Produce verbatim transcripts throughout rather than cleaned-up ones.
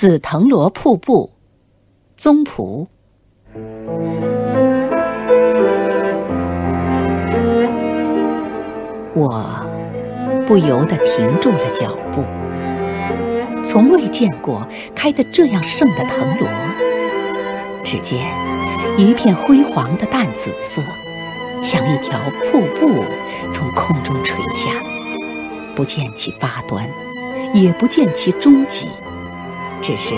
紫藤萝瀑布，宗璞。我不由得停住了脚步，从未见过开得这样盛的藤萝。只见一片灰黄的淡紫色，像一条瀑布从空中垂下，不见其发端，也不见其终极，只是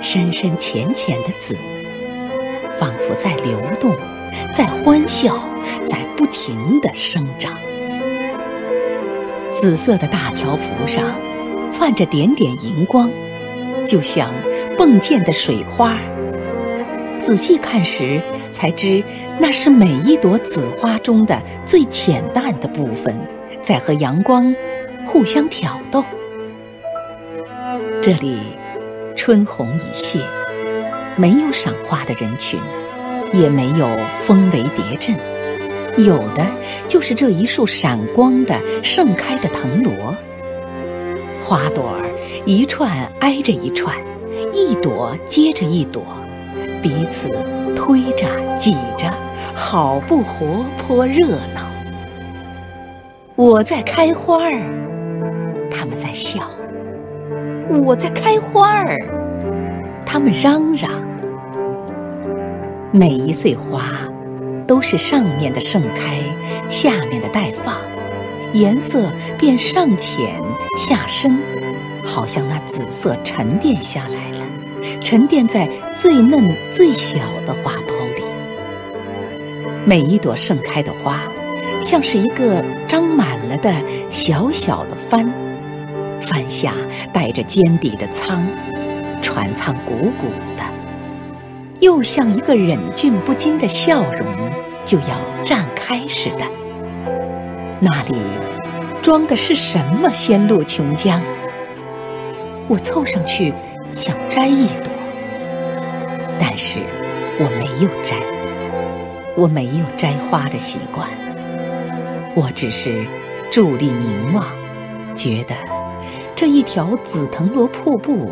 深深浅浅的紫，仿佛在流动，在欢笑，在不停地生长。紫色的大条幅上泛着点点银光，就像迸溅的水花。仔细看时才知，那是每一朵紫花中的最浅淡的部分，在和阳光互相挑逗。这里春红一泻，没有赏花的人群，也没有蜂围蝶阵，有的就是这一束闪光的盛开的藤萝。花朵儿一串挨着一串，一朵接着一朵，彼此推着挤着，好不活泼热闹。我在开花儿，他们在笑；我在开花儿，他们嚷嚷。每一穗花都是上面的盛开，下面的待放，颜色便上浅下深，好像那紫色沉淀下来了，沉淀在最嫩最小的花苞里。每一朵盛开的花像是一个张满了的小小的帆，帆下带着尖底的舱，船舱鼓鼓的，又像一个忍俊不禁的笑容就要绽开似的。那里装的是什么仙露琼浆？我凑上去想摘一朵，但是我没有摘，我没有摘花的习惯。我只是伫立凝望，觉得这一条紫藤萝瀑布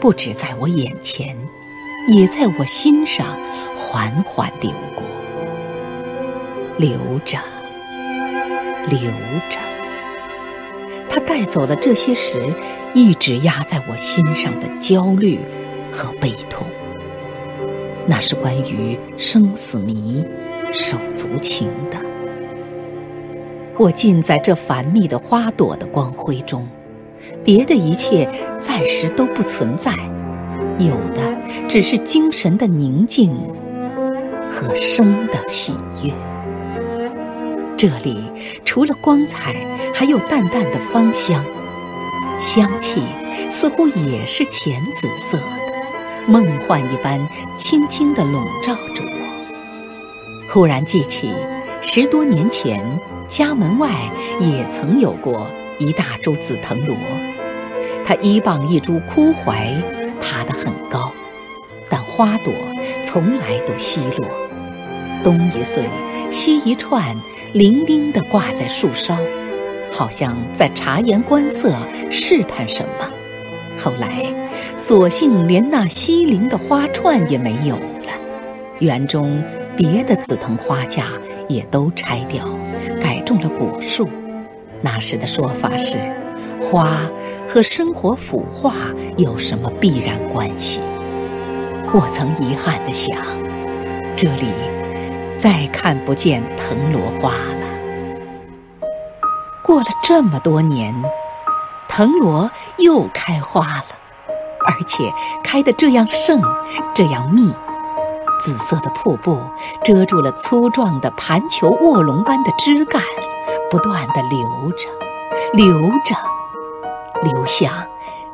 不止在我眼前，也在我心上缓缓流过，流着流着，它带走了这些时一直压在我心上的焦虑和悲痛。那是关于生死谜、手足情的。我浸在这繁密的花朵的光辉中，别的一切暂时都不存在，有的只是精神的宁静和生的喜悦。这里除了光彩，还有淡淡的芳香，香气似乎也是浅紫色的，梦幻一般轻轻地笼罩着我。忽然记起十多年前家门外也曾有过一大株紫藤萝，它依傍一株枯槐爬得很高，但花朵从来都稀落，东一穗西一串，伶仃地挂在树梢，好像在察言观色，试探什么。后来索性连那西泠的花串也没有了，园中别的紫藤花架也都拆掉，改种了果树。那时的说法是，花和生活腐化有什么必然关系？我曾遗憾地想，这里再看不见藤萝花了。过了这么多年，藤萝又开花了，而且开得这样盛，这样密。紫色的瀑布遮住了粗壮的盘球卧龙般的枝干，不断地流着流着，流向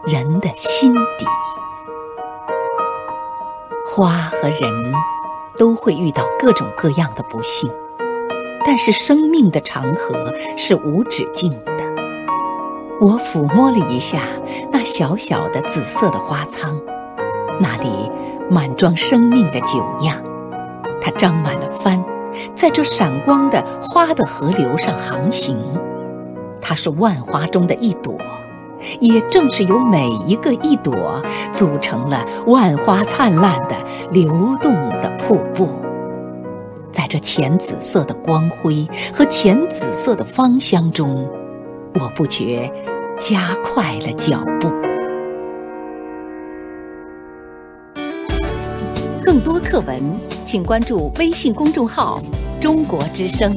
人的心底。花和人都会遇到各种各样的不幸，但是生命的长河是无止境的。我抚摸了一下那小小的紫色的花舱，那里满装生命的酒酿，它张满了帆，在这闪光的花的河流上航行。它是万花中的一朵，也正是由每一个一朵，组成了万花灿烂的流动的瀑布。在这浅紫色的光辉和浅紫色的芳香中，我不觉加快了脚步。更多课文，请关注微信公众号中国之声。